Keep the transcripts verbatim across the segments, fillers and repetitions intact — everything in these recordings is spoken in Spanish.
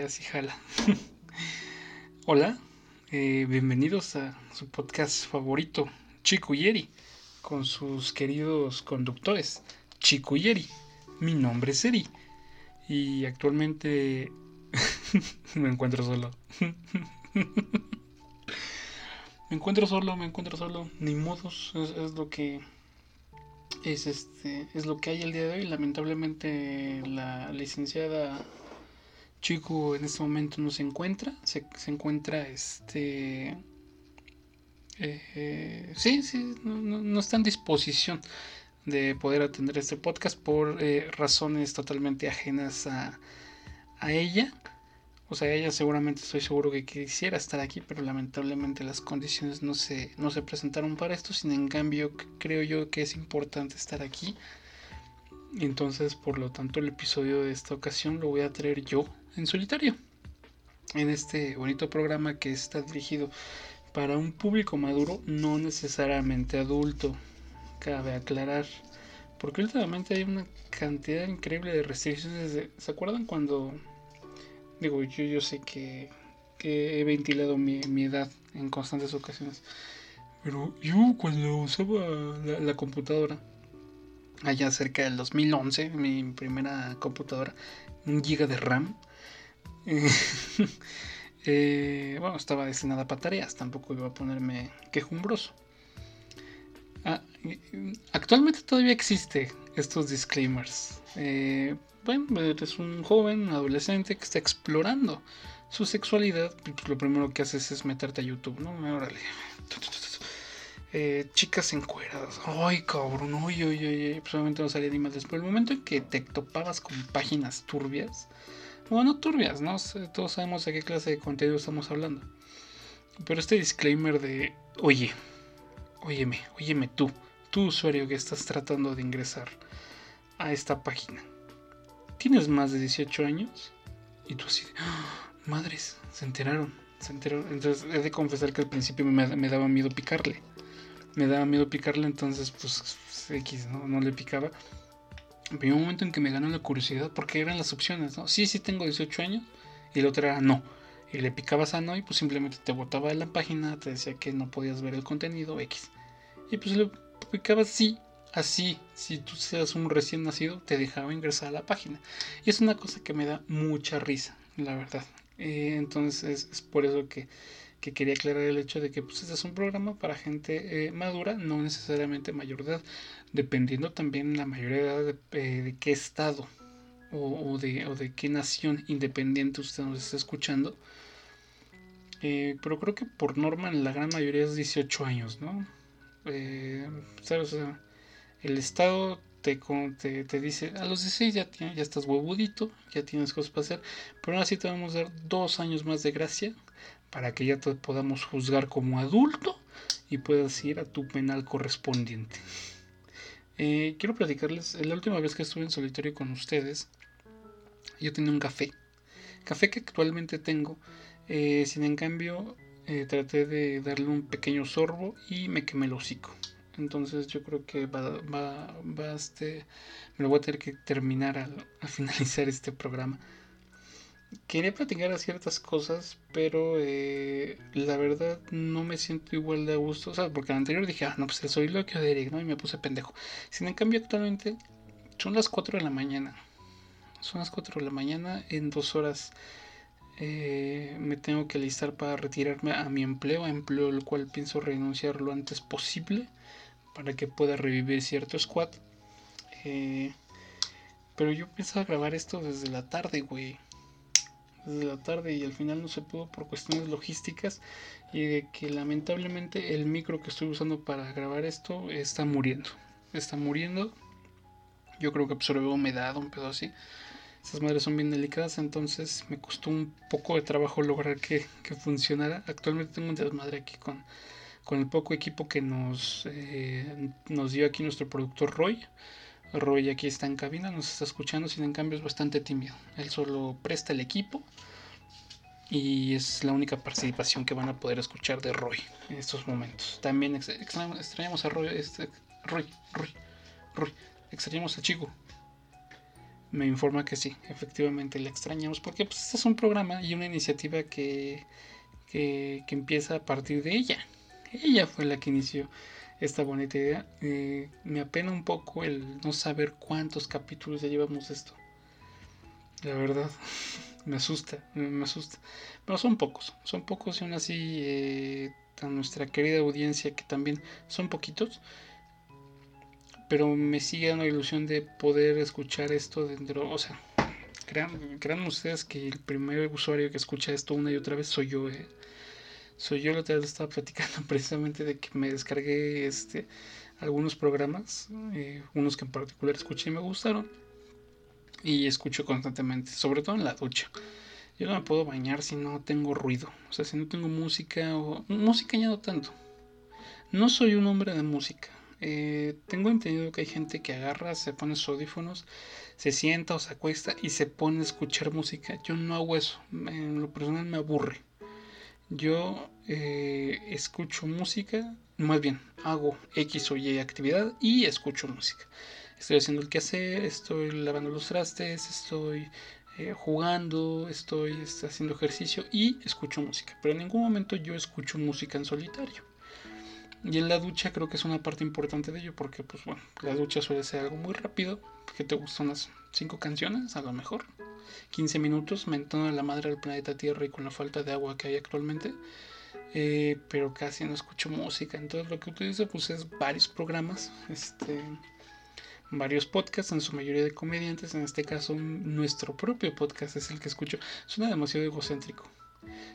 allá sí jala. Hola, eh, bienvenidos a su podcast favorito, Chico y Eri, con sus queridos conductores, Chico y Eri. Mi nombre es Eri y actualmente me encuentro solo. Me encuentro solo, me encuentro solo, ni modos, es, es lo que es este es lo que hay el día de hoy. Lamentablemente la licenciada Chico en este momento no se encuentra, se, se encuentra este eh, eh, sí, sí, no, no, no está en disposición de poder atender este podcast por eh, razones totalmente ajenas a, a ella. O sea, ella seguramente, estoy seguro que quisiera estar aquí, pero lamentablemente las condiciones no se, no se presentaron para esto. Sin en cambio, creo yo que es importante estar aquí. Entonces, por lo tanto, el episodio de esta ocasión lo voy a traer yo en solitario. En este bonito programa que está dirigido para un público maduro, no necesariamente adulto. Cabe aclarar. Porque últimamente hay una cantidad increíble de restricciones. De, ¿se acuerdan cuando...? Digo, yo, yo sé que, que he ventilado mi, mi edad en constantes ocasiones. Pero yo cuando usaba la, la computadora, allá cerca del dos mil once, mi primera computadora, un giga de RAM. Eh, eh, bueno, estaba destinada para tareas, tampoco iba a ponerme quejumbroso. Ah, actualmente todavía existe estos disclaimers. Eh... Bueno, eres un joven, un adolescente que está explorando su sexualidad. Lo primero que haces es meterte a YouTube, ¿no? Órale. Eh, chicas encueradas. Ay, cabrón, uy, uy, uy. Pues obviamente no salía ni mal después. El momento en que te topabas con páginas turbias. Bueno, no turbias, ¿no? Todos sabemos de qué clase de contenido estamos hablando. Pero este disclaimer de... Oye, óyeme, óyeme tú. Tú, usuario que estás tratando de ingresar a esta página. Tienes más de dieciocho años y tú así de, ¡oh, madres! Se enteraron, se enteraron. Entonces he de confesar que al principio me, me daba miedo picarle. Me daba miedo picarle, entonces pues X, ¿no? No le picaba. Había un momento en que me ganó la curiosidad porque eran las opciones, ¿no? Sí, sí tengo dieciocho años y la otra era no. Y le picabas a no y pues simplemente te botaba de la página, te decía que no podías ver el contenido X. Y pues le picabas sí. Así, si tú seas un recién nacido, te dejaba ingresar a la página. Y es una cosa que me da mucha risa, la verdad. Eh, entonces, es por eso que, que quería aclarar el hecho de que pues, este es un programa para gente eh, madura, no necesariamente mayor de edad, dependiendo también la mayoría de edad de, eh, de qué estado o, o, de, o de qué nación independiente usted nos está escuchando. Eh, pero creo que por norma, en la gran mayoría es dieciocho años, ¿no? Eh, ¿Sabes? O sea, el estado te, te, te dice, a los dieciséis ya, ya estás huevudito, ya tienes cosas para hacer. Pero ahora sí te vamos a dar dos años más de gracia para que ya te podamos juzgar como adulto y puedas ir a tu penal correspondiente. Eh, quiero platicarles, la última vez que estuve en solitario con ustedes, yo tenía un café. Café que actualmente tengo, eh, sin en cambio eh, traté de darle un pequeño sorbo y me quemé el hocico. Entonces yo creo que va, va, va este, me lo voy a tener que terminar al, al finalizar este programa. Quería platicar a ciertas cosas, pero eh, la verdad no me siento igual de a gusto. O sea, porque al anterior dije, ah, no, pues el soliloquio de Eric, ¿no? Y me puse pendejo. Sin en cambio, actualmente son las cuatro de la mañana. Son las cuatro de la mañana. En dos horas eh, me tengo que alistar para retirarme a mi empleo, empleo el cual pienso renunciar lo antes posible, para que pueda revivir cierto squad. Eh, pero yo pensaba grabar esto desde la tarde, güey. Desde la tarde y al final no se pudo por cuestiones logísticas. Y de que lamentablemente el micro que estoy usando para grabar esto está muriendo. Está muriendo. Yo creo que absorbe humedad, un pedo así. Estas madres son bien delicadas, entonces me costó un poco de trabajo lograr que, que funcionara. Actualmente tengo un desmadre aquí con... con el poco equipo que nos, eh, nos dio aquí nuestro productor Roy. Roy aquí está en cabina, nos está escuchando, sin en cambio es bastante tímido. Él solo presta el equipo y es la única participación que van a poder escuchar de Roy en estos momentos. También ex- extrañamos a Roy, este, Roy, Roy, Roy, extrañamos a Chico. me informa que sí, efectivamente la extrañamos, porque pues, este es un programa y una iniciativa que, que, que empieza a partir de ella. Ella fue la que inició esta bonita idea. Eh, me apena un poco el no saber cuántos capítulos ya llevamos de esto. La verdad, me asusta, me asusta. Pero son pocos, son pocos y aún así eh, a nuestra querida audiencia, que también son poquitos, pero me sigue dando la ilusión de poder escuchar esto dentro. O sea, crean, crean ustedes que el primer usuario que escucha esto una y otra vez soy yo. Eh. Soy yo. La otra vez estaba platicando precisamente de que me descargué este, algunos programas, eh, unos que en particular escuché y me gustaron, y escucho constantemente, sobre todo en la ducha. Yo no me puedo bañar si no tengo ruido, o sea, si no tengo música, o música ya no tanto. No soy un hombre de música. Eh, tengo entendido que hay gente que agarra, se pone sus audífonos, se sienta o se acuesta y se pone a escuchar música. Yo no hago eso, en lo personal me aburre. Yo eh, escucho música, más bien hago X o Y actividad y escucho música. Estoy haciendo el quehacer, estoy lavando los trastes, estoy eh, jugando, estoy, estoy haciendo ejercicio y escucho música. Pero en ningún momento yo escucho música en solitario. Y en la ducha creo que es una parte importante de ello, porque pues bueno, la ducha suele ser algo muy rápido, que te gustan unas cinco canciones, a lo mejor quince minutos, mentando a la madre del planeta Tierra y con la falta de agua que hay actualmente, eh, pero casi no escucho música. Entonces lo que utilizo pues es varios programas, este, varios podcasts, en su mayoría de comediantes. En este caso nuestro propio podcast es el que escucho. Suena demasiado egocéntrico.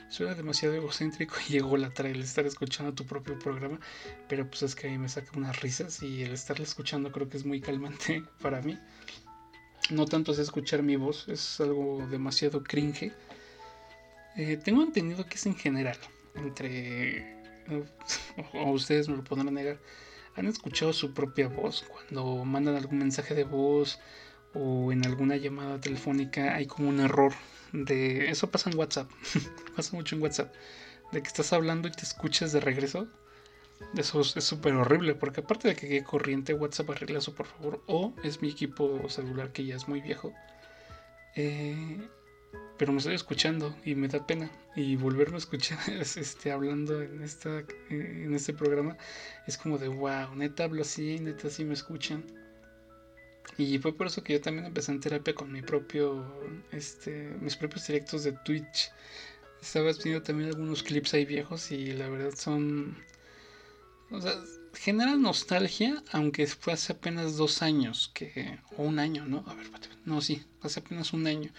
Suena demasiado egocéntrico y ególatra el estar escuchando tu propio programa, pero pues es que a mí me saca unas risas y el estarlo escuchando creo que es muy calmante para mí. No tanto es escuchar mi voz, es algo demasiado cringe. Eh, tengo entendido que es en general, entre, o ustedes me lo podrán negar, han escuchado su propia voz cuando mandan algún mensaje de voz o en alguna llamada telefónica hay como un error. De eso pasa en WhatsApp. Pasa mucho en WhatsApp, de que estás hablando y te escuchas de regreso. Eso es súper horrible, porque aparte de que quede corriente, WhatsApp arregla eso, por favor. O es mi equipo celular que ya es muy viejo, eh, pero me estoy escuchando y me da pena, y volverme a escuchar este, hablando en, esta, en este programa es como de wow, neta hablo así, neta así me escuchan. Y fue por eso que yo también empecé en terapia con mi propio, este, mis propios directos de Twitch. Estaba viendo también algunos clips ahí viejos y la verdad son... O sea, generan nostalgia, aunque fue hace apenas dos años, que o un año, ¿no? A ver, no, sí, hace apenas un año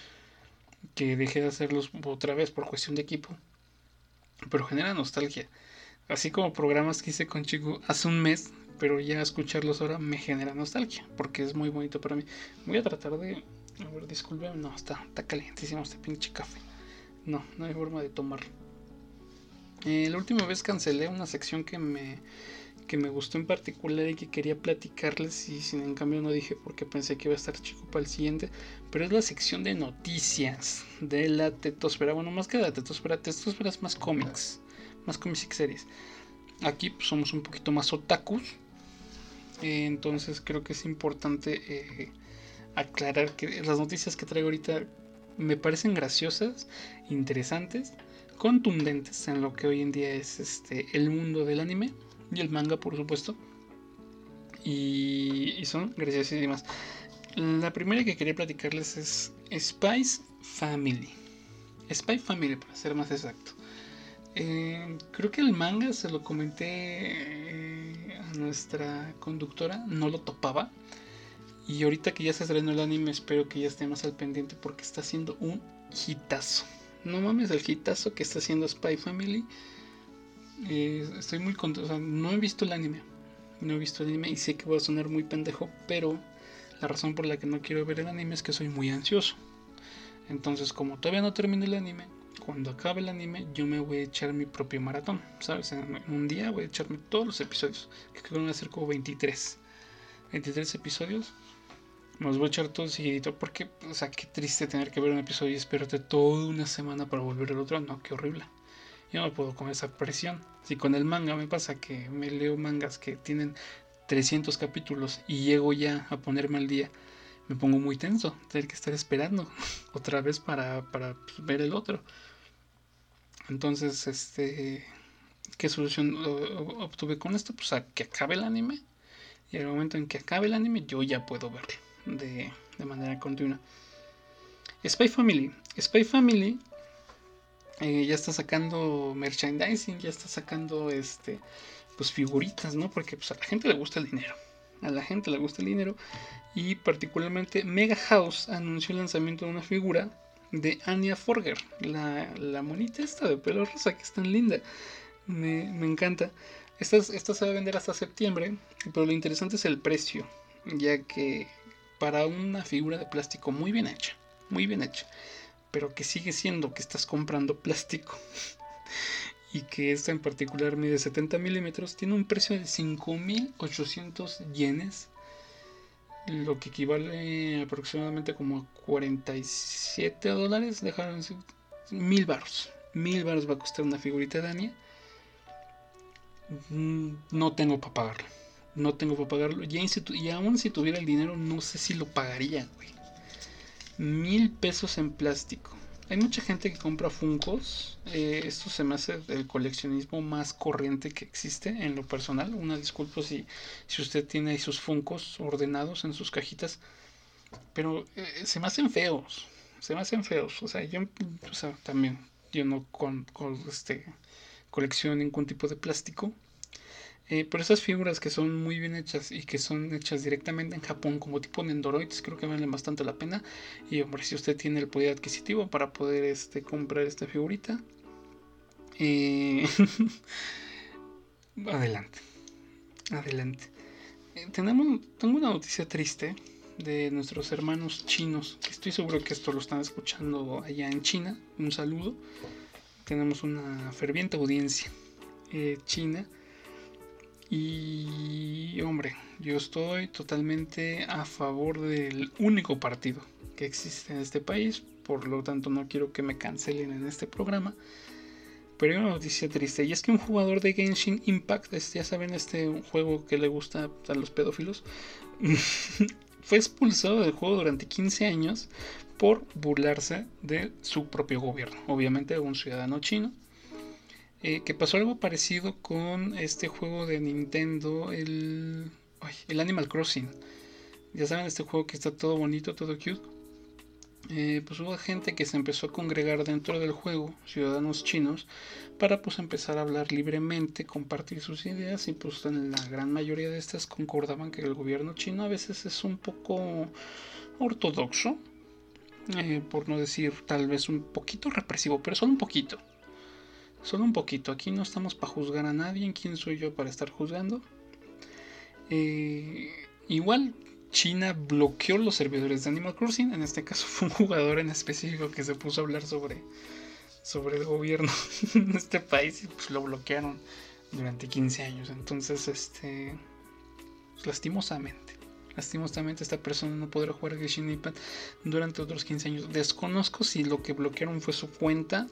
que dejé de hacerlos otra vez por cuestión de equipo. Pero genera nostalgia. Así como programas que hice con Chico hace un mes, pero ya escucharlos ahora me genera nostalgia, porque es muy bonito para mí. Voy a tratar de... A ver, disculpen, no, está, está calientísimo este pinche café. No, no hay forma de tomarlo. Eh, la última vez cancelé una sección que me, que me gustó en particular y que quería platicarles, y sin en cambio no dije porque pensé que iba a estar chico para el siguiente, pero es la sección de noticias de la tetosfera. Bueno, más que de la tetosfera, tetosfera es más cómics, más cómics y series. Aquí pues, somos un poquito más otakus. Entonces creo que es importante eh, aclarar que las noticias que traigo ahorita me parecen graciosas, interesantes, contundentes en lo que hoy en día es este el mundo del anime y el manga, por supuesto, y, y son graciosísimas. La primera que quería platicarles es Spy Family, Spy Family para ser más exacto. Eh, creo que el manga se lo comenté eh, a nuestra conductora, no lo topaba, y ahorita que ya se estrenó el anime espero que ya esté más al pendiente, porque está siendo un hitazo. No mames el hitazo que está haciendo Spy Family. eh, Estoy muy contento, o sea, no he visto el anime No he visto el anime y sé que voy a sonar muy pendejo, pero la razón por la que no quiero ver el anime es que soy muy ansioso. Entonces, como todavía no termino el anime, cuando acabe el anime yo me voy a echar mi propio maratón, ¿sabes? En un día voy a echarme todos los episodios, que creo que van a ser como veintitrés episodios. Me los voy a echar todos seguidito, porque, o sea, qué triste tener que ver un episodio y esperarte toda una semana para volver al otro. No, qué horrible. Yo no puedo con esa presión. Si con el manga me pasa que me leo mangas que tienen trescientos capítulos y llego ya a ponerme al día, me pongo muy tenso, tener que estar esperando otra vez para, para pues, ver el otro. Entonces, este, ¿qué solución obtuve con esto? Pues a que acabe el anime. Y al momento en que acabe el anime, yo ya puedo verlo de, de manera continua. Spy Family. Spy Family eh, ya está sacando merchandising, ya está sacando este, pues figuritas, ¿no? Porque pues, a la gente le gusta el dinero. A la gente le gusta el dinero. Y particularmente Mega House anunció el lanzamiento de una figura de Anya Forger. La, la monita esta de pelo rosa que es tan linda. Me, me encanta. Esta, esta se va a vender hasta septiembre, pero lo interesante es el precio, ya que para una figura de plástico muy bien hecha, muy bien hecha, pero que sigue siendo que estás comprando plástico, y que esta en particular mide setenta milímetros, tiene un precio de cinco mil ochocientos yenes, lo que equivale aproximadamente como a cuarenta y siete dólares, dejaron mil baros, mil baros va a costar una figurita de Anya. No tengo para pagarlo. No tengo para pagarlo. Y, institu- y aún si tuviera el dinero, no sé si lo pagaría, güey. Mil pesos en plástico. Hay mucha gente que compra Funkos. Eh, esto se me hace el coleccionismo más corriente que existe en lo personal. Una disculpa si, si usted tiene sus Funkos ordenados en sus cajitas. Pero eh, se me hacen feos. Se me hacen feos. O sea, yo o sea, también. Yo no con, con este... colección ningún tipo de plástico, eh, pero esas figuras que son muy bien hechas y que son hechas directamente en Japón como tipo Nendoroids, creo que valen bastante la pena. Y hombre, si usted tiene el poder adquisitivo para poder este, comprar esta figurita, eh, adelante, adelante. Eh, tenemos, tengo una noticia triste de nuestros hermanos chinos, que estoy seguro que esto lo están escuchando allá en China. Un saludo. Tenemos una ferviente audiencia eh, china. Y hombre, yo estoy totalmente a favor del único partido que existe en este país. Por lo tanto, no quiero que me cancelen en este programa. Pero hay una noticia triste. Y es que un jugador de Genshin Impact, este, ya saben, este un juego que le gusta a los pedófilos, fue expulsado del juego durante quince años. Por burlarse de su propio gobierno, obviamente de un ciudadano chino, eh, que pasó algo parecido con este juego de Nintendo, el, ay, el Animal Crossing. Ya saben, este juego que está todo bonito, todo cute. Eh, pues hubo gente que se empezó a congregar dentro del juego, ciudadanos chinos, para pues empezar a hablar libremente, compartir sus ideas, y pues en la gran mayoría de estas concordaban que el gobierno chino a veces es un poco ortodoxo. Eh, por no decir tal vez un poquito represivo, pero solo un poquito. Solo un poquito. Aquí no estamos para juzgar a nadie. ¿Quién soy yo para estar juzgando? Eh, igual China bloqueó los servidores de Animal Crossing. En este caso fue un jugador en específico que se puso a hablar sobre, sobre el gobierno en este país. Y pues lo bloquearon durante quince años. Entonces, este, pues, lastimosamente. Lastimosamente esta persona no podrá jugar Genshin Impact durante otros quince años. Desconozco si lo que bloquearon fue su cuenta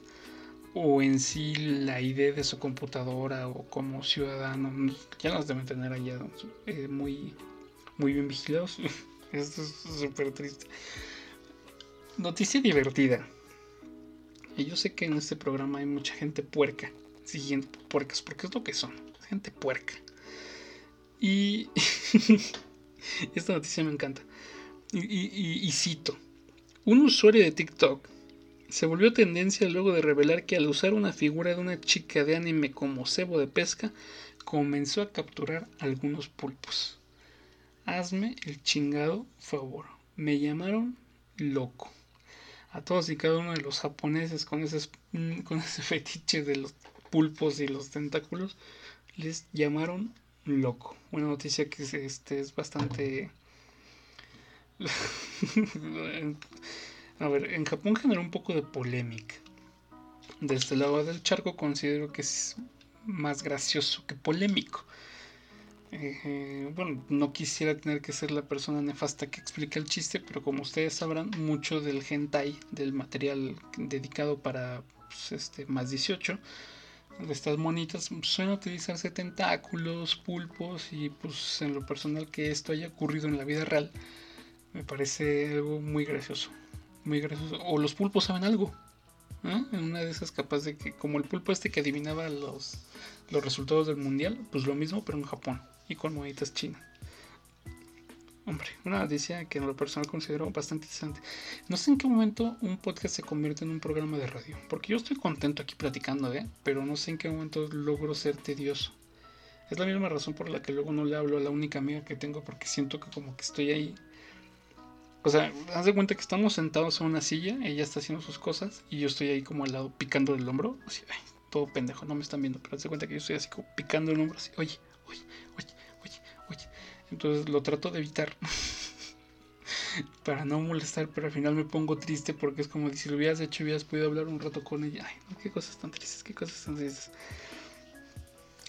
o en sí la I D de su computadora o como ciudadano. Ya los deben tener allá eh, muy, muy bien vigilados. Esto es súper triste. Noticia divertida. Y yo sé que en este programa hay mucha gente puerca. Siguiendo puercas, porque es lo que son. Gente puerca. Y... esta noticia me encanta. Y, y, y cito: un usuario de TikTok se volvió tendencia luego de revelar que al usar una figura de una chica de anime como cebo de pesca, comenzó a capturar algunos pulpos. Hazme el chingado favor. Me llamaron loco. A todos y cada uno de los japoneses con, esas, con ese fetiche de los pulpos y los tentáculos, les llamaron loco. Una noticia que es, este, es bastante... A ver, en Japón generó un poco de polémica. Desde el lado del charco considero que es más gracioso que polémico. Eh, bueno, no quisiera tener que ser la persona nefasta que explica el chiste, pero como ustedes sabrán, mucho del hentai, del material dedicado para pues, este, más dieciocho... de estas monitas, suelen utilizarse tentáculos, pulpos, y pues en lo personal que esto haya ocurrido en la vida real Me parece algo muy gracioso. Muy gracioso. O los pulpos saben algo. ¿Eh? En una de esas capaz de que, como el pulpo este que adivinaba los, los resultados del mundial, pues lo mismo, pero en Japón y con moneditas chinas. Hombre, una noticia que en lo personal considero bastante interesante. No sé en qué momento un podcast se convierte en un programa de radio, porque yo estoy contento aquí platicando, ¿eh? Pero no sé en qué momento logro ser tedioso. Es la misma razón por la que luego no le hablo a la única amiga que tengo, porque siento que como que estoy ahí. O sea, haz de cuenta que estamos sentados en una silla, ella está haciendo sus cosas y yo estoy ahí como al lado picando el hombro, así, ay, todo pendejo, no me están viendo, pero haz de cuenta que yo estoy así como picando el hombro, así, oye, oye, oye, oye, oye. Entonces lo trato de evitar para no molestar, pero al final me pongo triste porque es como si lo hubieras hecho y hubieras podido hablar un rato con ella. Ay, no, qué cosas tan tristes, qué cosas tan tristes.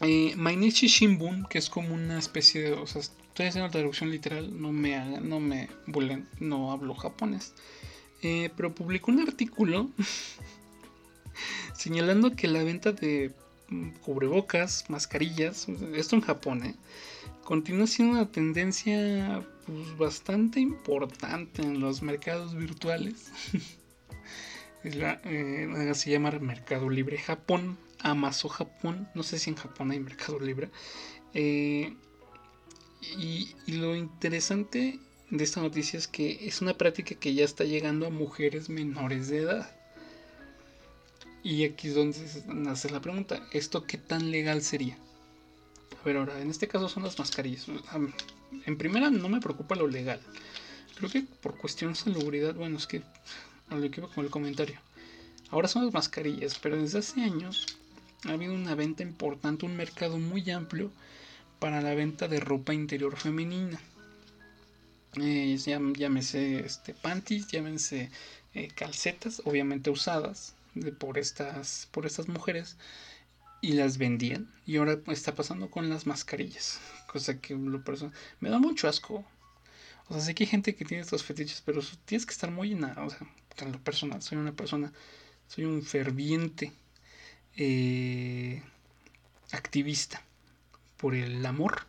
Eh, Mainichi Shimbun, que es como una especie de, o sea, estoy haciendo la traducción literal, no me hagan, no me vuelen, no hablo japonés, eh, pero publicó un artículo señalando que la venta de cubrebocas, mascarillas, esto en Japón, eh, continúa siendo una tendencia pues, bastante importante en los mercados virtuales. La, eh, se llama Mercado Libre Japón, Amazon Japón, no sé si en Japón hay Mercado Libre. eh, y, y lo interesante de esta noticia es que es una práctica que ya está llegando a mujeres menores de edad. Y aquí es donde nace la pregunta, ¿esto qué tan legal sería? A ver, ahora, en este caso son las mascarillas. En primera no me preocupa lo legal, creo que por cuestión de salubridad, bueno, es que a lo que iba con el comentario. Ahora son las mascarillas, pero desde hace años ha habido una venta importante, un mercado muy amplio para la venta de ropa interior femenina. Eh, llámese este, panties, llámense eh, calcetas, obviamente usadas de, por, estas, por estas mujeres, y las vendían. Y ahora está pasando con las mascarillas, cosa que lo personal me da mucho asco. O sea, sé que hay gente que tiene estos fetiches, pero tienes que estar muy en nada. O sea, en lo personal, soy una persona... Soy un ferviente eh, activista por el amor.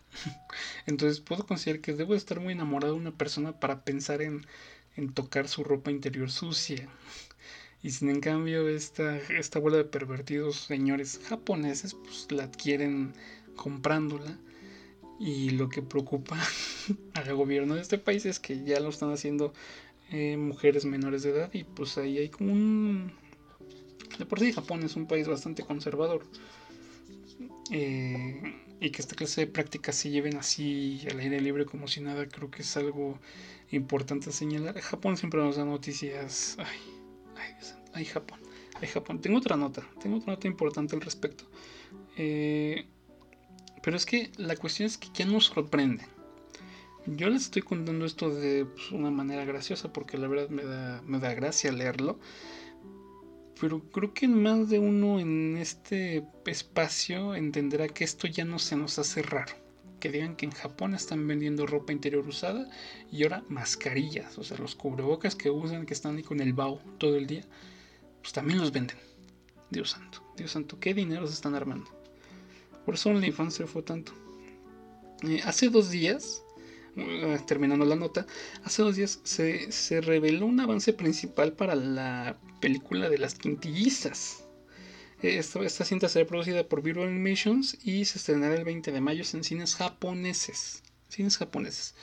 Entonces puedo considerar que debo estar muy enamorado de una persona para pensar en, en tocar su ropa interior sucia. Y sin en cambio esta, esta bola de pervertidos señores japoneses pues la adquieren comprándola. Y lo que preocupa al gobierno de este país es que ya lo están haciendo eh, mujeres menores de edad. Y pues ahí hay como un... De por sí Japón es un país bastante conservador, eh, y que esta clase de prácticas se lleven así al aire libre como si nada, creo que es algo importante a señalar. Japón siempre nos da noticias. Ay, ay, ay Japón, ay Japón. Tengo otra nota, tengo otra nota importante al respecto, eh, pero es que la cuestión es que ya nos sorprende. Yo les estoy contando esto de pues, una manera graciosa porque la verdad me da, me da gracia leerlo. Pero creo que más de uno en este espacio entenderá que esto ya no se nos hace raro. Que digan que en Japón están vendiendo ropa interior usada y ahora mascarillas. O sea, los cubrebocas que usan, que están ahí con el vaho todo el día, pues también los venden. Dios santo, Dios santo, qué dinero se están armando. Por eso OnlyFans se fue tanto. Eh, hace dos días... Terminando la nota, hace dos días se, se reveló un avance principal para la película de las quintillizas. Esta, esta cinta será producida por Viral Animations y se estrenará el veinte de mayo en cines japoneses. Cines japoneses.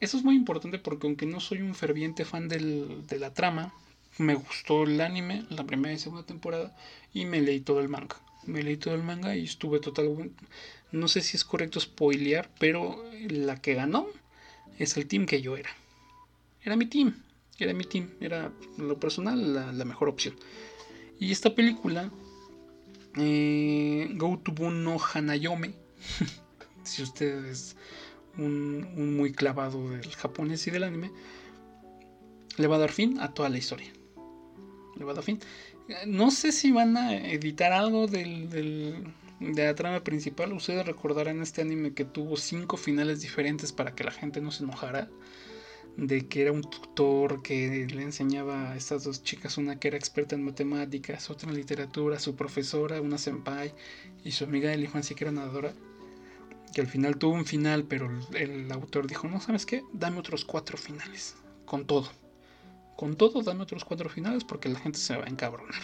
Eso es muy importante porque aunque no soy un ferviente fan del, de la trama, me gustó el anime, la primera y segunda temporada, y me leí todo el manga. Me leí todo el manga y estuve total... No sé si es correcto spoilear, pero la que ganó es el team que yo era. Era mi team, era mi team, era lo personal la, la mejor opción. Y esta película, eh, Gotoubun no Hanayome, si usted es un, un muy clavado del japonés y del anime, le va a dar fin a toda la historia. Le va a dar fin. No sé si van a editar algo del, del, de la trama principal. Ustedes recordarán este anime que tuvo cinco finales diferentes para que la gente no se enojara. De que era un tutor que le enseñaba a estas dos chicas, una que era experta en matemáticas, otra en literatura, su profesora, una senpai y su amiga de la infancia que era nadadora. que al final tuvo un final, pero el autor dijo, no, ¿sabes qué? Dame otros cuatro finales, con todo. Con todo, dame otros cuatro finales porque la gente se va a encabronar.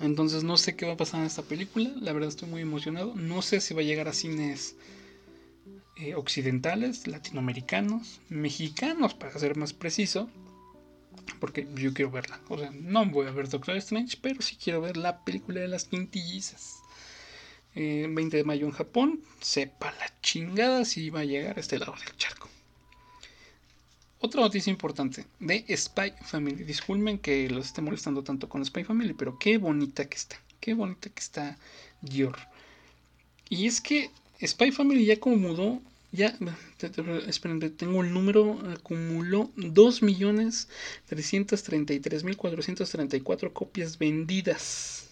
Entonces no sé qué va a pasar en esta película, la verdad estoy muy emocionado. No sé si va a llegar a cines eh, occidentales, latinoamericanos, mexicanos para ser más preciso. Porque yo quiero verla, o sea, no voy a ver Doctor Strange, pero sí quiero ver la película de las quintillizas. Eh, veinte de mayo en Japón, sepa la chingada si va a llegar a este lado del charco. Otra noticia importante de Spy Family, disculpen que los esté molestando tanto con Spy Family, pero qué bonita que está, qué bonita que está Dior. Y es que Spy Family ya acomodó, ya, esperen, tengo el número, acumuló dos millones trescientos treinta y tres mil cuatrocientos treinta y cuatro copias vendidas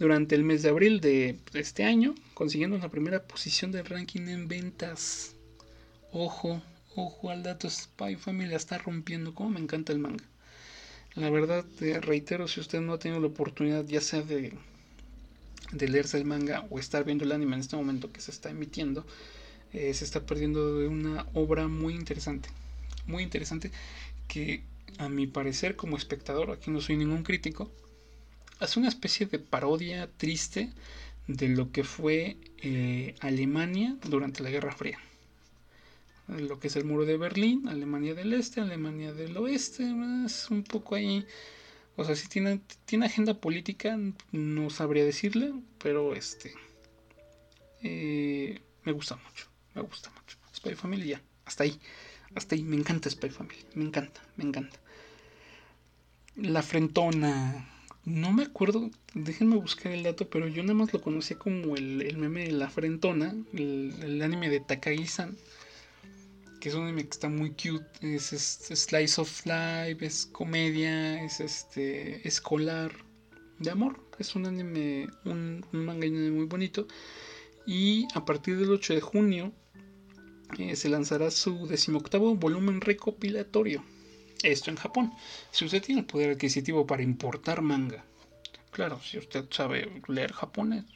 durante el mes de abril de este año, consiguiendo la primera posición del ranking en ventas. Ojo, ojo al dato, Spy Family está rompiendo, como me encanta el manga. La verdad, te reitero, si usted no ha tenido la oportunidad, ya sea de, de leerse el manga o estar viendo el anime en este momento que se está emitiendo, eh, se está perdiendo de una obra muy interesante, muy interesante, que a mi parecer como espectador, aquí no soy ningún crítico, hace una especie de parodia triste de lo que fue eh, Alemania durante la Guerra Fría. Lo que es el muro de Berlín, Alemania del Este, Alemania del Oeste, es un poco ahí. O sea, si tiene, tiene agenda política, no sabría decirle, pero este eh, me gusta mucho, me gusta mucho. Spy Family ya, hasta ahí, hasta ahí, me encanta Spy Family, me encanta, me encanta. La Frentona... No me acuerdo, déjenme buscar el dato, pero yo nada más lo conocía como el, el meme de la frentona, el, el anime de Takagi-san, que es un anime que está muy cute, es, es, es slice of life, es comedia, es este escolar, de amor, es un anime, un, un manga muy bonito, y a partir del ocho de junio eh, se lanzará su decimoctavo volumen recopilatorio. Esto en Japón. Si usted tiene el poder adquisitivo para importar manga, claro, si usted sabe leer japonés,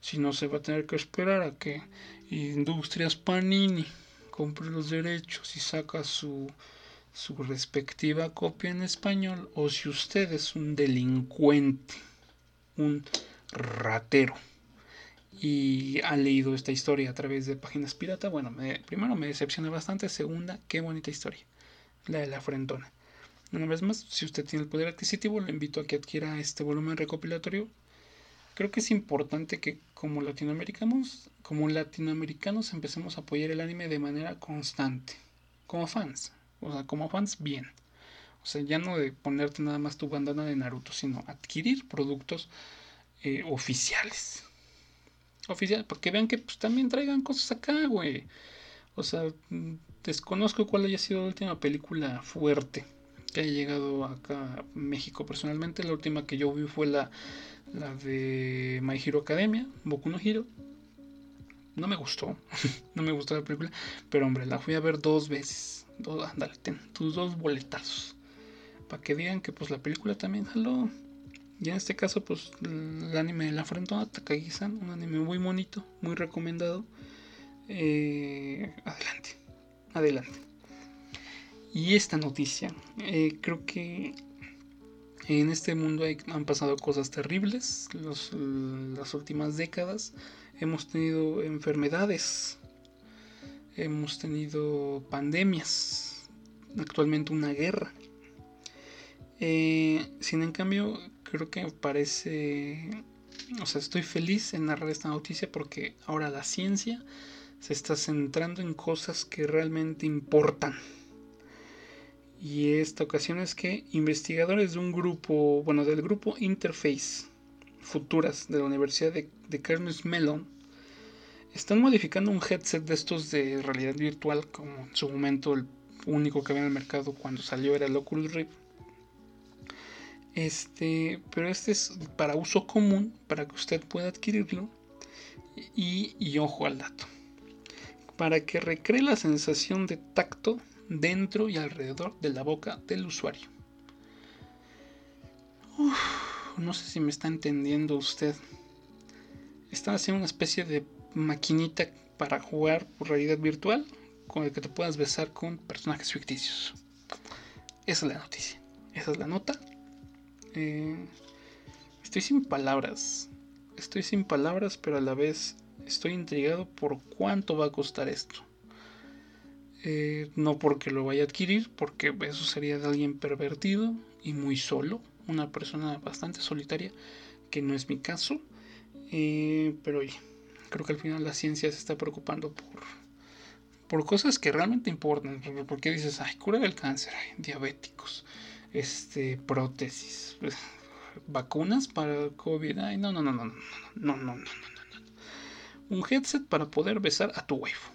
si no se va a tener que esperar a que Industrias Panini compre los derechos y saca su, su respectiva copia en español, o si usted es un delincuente, un ratero, y ha leído esta historia a través de páginas pirata, bueno, me, primero me decepciona bastante, segunda, qué bonita historia. La de la frentona. Una vez más, si usted tiene el poder adquisitivo, lo invito a que adquiera este volumen recopilatorio. Creo que es importante que como latinoamericanos, como latinoamericanos empecemos a apoyar el anime de manera constante. Como fans. O sea, como fans, bien. O sea, ya no de ponerte nada más tu bandana de Naruto, sino adquirir productos eh, oficiales. Oficiales, porque vean que pues, también traigan cosas acá, güey. O sea... Desconozco cuál haya sido la última película fuerte que haya llegado acá a México personalmente. La última que yo vi fue la, la de My Hero Academia, Boku no Hero. No me gustó, no me gustó la película, pero hombre, la fui a ver dos veces. Dos, ándale, ten tus dos boletazos. Para que digan que pues la película también jaló. Y en este caso pues el anime de la frentona, Takagi-san, un anime muy bonito, muy recomendado. Eh, adelante. Adelante. Y esta noticia, eh, creo que en este mundo hay, han pasado cosas terribles. Los, las últimas décadas hemos tenido enfermedades, hemos tenido pandemias, actualmente una guerra. Eh, sin en cambio, creo que parece, o sea, estoy feliz en narrar esta noticia porque ahora la ciencia se está centrando en cosas que realmente importan. Y esta ocasión es que investigadores de un grupo, bueno, del grupo Interface Futuras de la Universidad de, de Carnegie Mellon, están modificando un headset de estos de realidad virtual, como en su momento el único que había en el mercado cuando salió era el Oculus Rift. Este, pero este es para uso común, para que usted pueda adquirirlo. Y, y ojo al dato. Para que recree la sensación de tacto dentro y alrededor de la boca del usuario. Uf, no sé si me está entendiendo usted. Están haciendo una especie de maquinita para jugar por realidad virtual con el que te puedas besar con personajes ficticios. Esa es la noticia, esa es la nota. Eh, estoy sin palabras, estoy sin palabras, pero a la vez estoy intrigado por cuánto va a costar esto. Eh, no porque lo vaya a adquirir, porque eso sería de alguien pervertido y muy solo, una persona bastante solitaria, que no es mi caso. Eh, pero oye, creo que al final la ciencia se está preocupando por, por cosas que realmente importan. Porque dices, ay, cura del cáncer, ay, diabéticos, este, prótesis, pues, vacunas para el COVID. Ay, no, no, no, no, no, no, no, no, no, no. Un headset para poder besar a tu waifu.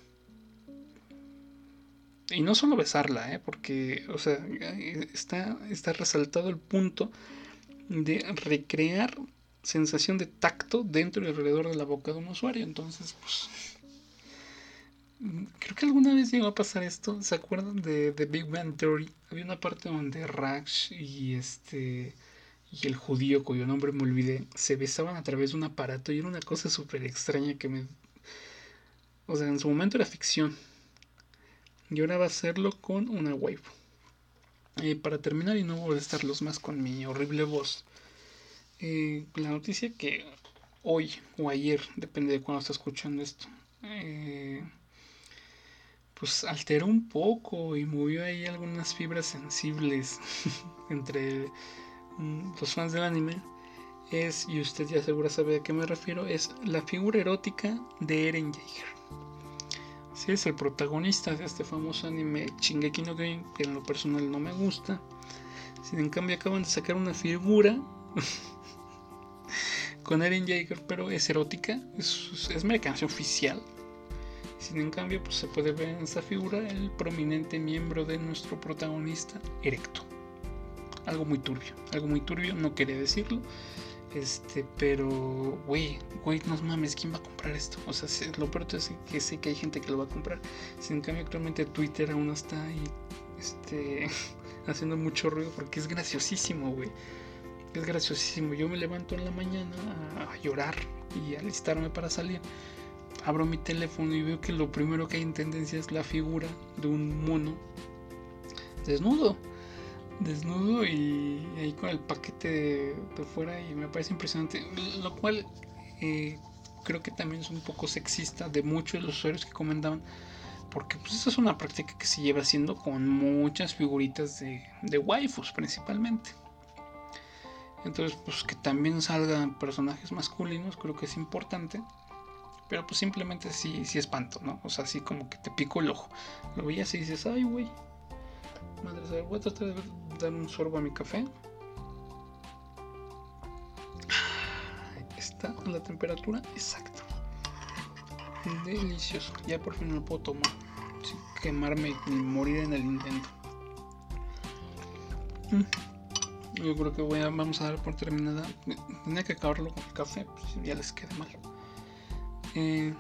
Y no solo besarla, ¿eh? Porque, o sea, está, está resaltado el punto de recrear sensación de tacto dentro y alrededor de la boca de un usuario. Entonces, pues, creo que alguna vez llegó a pasar esto. ¿Se acuerdan de, de Big Bang Theory? Había una parte donde Rash y este y el judío, cuyo nombre me olvidé, se besaban a través de un aparato, y era una cosa súper extraña que me... O sea, en su momento era ficción, y ahora va a hacerlo con una waifu. Eh, para terminar y no molestarlos más con mi horrible voz, Eh, la noticia que hoy o ayer, depende de cuando está escuchando esto, eh, pues alteró un poco y movió ahí algunas fibras sensibles entre los fans del anime, es, y usted ya seguro sabe a qué me refiero, es la figura erótica de Eren Jaeger. Sí, es el protagonista de este famoso anime Shingeki no Kyojin, que en lo personal no me gusta. Sin en cambio acaban de sacar una figura con Eren Jaeger, pero es erótica, es, es mercancía oficial. Sin en cambio, pues se puede ver en esta figura el prominente miembro de nuestro protagonista erecto. Algo muy turbio, algo muy turbio, no quería decirlo. Este, pero, güey, güey, no mames, ¿quién va a comprar esto? O sea, lo peor es que sé que hay gente que lo va a comprar. Sin en cambio, actualmente Twitter aún está ahí, este, haciendo mucho ruido porque es graciosísimo, güey. Es graciosísimo. Yo me levanto en la mañana a llorar y a alistarme para salir. Abro mi teléfono y veo que lo primero que hay en tendencia es la figura de un mono desnudo. Desnudo y ahí con el paquete de, de fuera, y me parece impresionante. Lo cual eh, creo que también es un poco sexista de muchos de los usuarios que comentaban. Porque pues esta es una práctica que se lleva haciendo con muchas figuritas de, de waifus principalmente. Entonces, pues que también salgan personajes masculinos, creo que es importante. Pero pues simplemente sí, sí espanto, ¿no? O sea, así como que te pico el ojo. Lo veías y dices, ay, güey, madre, a ver, voy a tratar de dar un sorbo a mi café. Está a la temperatura exacta. Delicioso. Ya por fin lo puedo tomar sin quemarme ni morir en el intento. Mm. Yo creo que voy a, vamos a dar por terminada. Tenía que acabarlo con el café, pues ya les queda mal. Eh,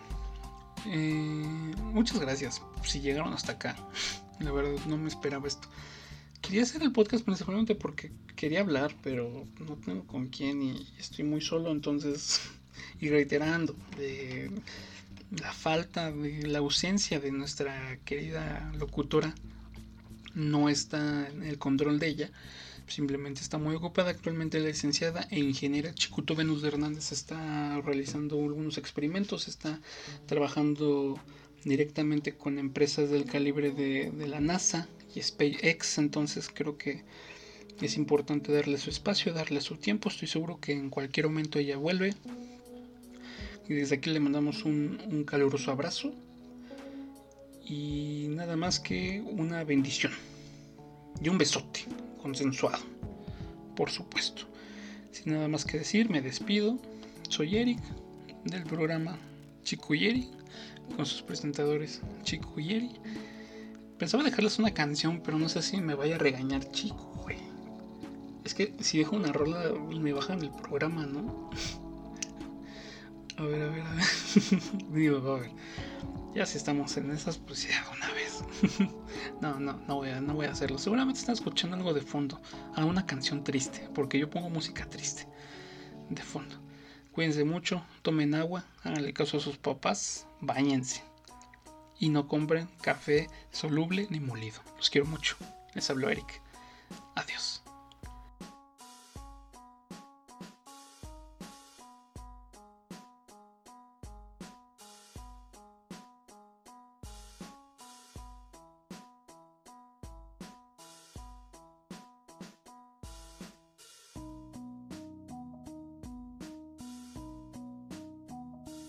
eh, muchas gracias si llegaron hasta acá. La verdad, no me esperaba esto. Quería hacer el podcast principalmente porque quería hablar, pero no tengo con quién y estoy muy solo. Entonces, y reiterando eh, la falta, de, la ausencia de nuestra querida locutora, no está en el control de ella. Simplemente está muy ocupada. Actualmente la licenciada e ingeniera Chicuto Venus de Hernández está realizando algunos experimentos, está trabajando directamente con empresas del calibre de, de la NASA y SpaceX. Entonces creo que es importante darle su espacio, darle su tiempo. Estoy seguro que en cualquier momento ella vuelve. Y desde aquí le mandamos un, un caluroso abrazo. Y nada más que una bendición y un besote consensuado, por supuesto. Sin nada más que decir, me despido. Soy Eric del programa Chico y Eric, con sus presentadores Chico y Eric. Pensaba dejarles una canción, pero no sé si me vaya a regañar Chico, güey. Es que si dejo una rola me bajan el programa, ¿no? A ver, a ver, a ver. Digo, a ver. Ya si estamos en esas, pues ya de una vez. No, no, no voy, a, no voy a hacerlo. Seguramente están escuchando algo de fondo, alguna canción triste, porque yo pongo música triste de fondo. Cuídense mucho, tomen agua, háganle caso a sus papás, bañense. Y no compren café soluble ni molido. Los quiero mucho. Les habló Eric. Adiós.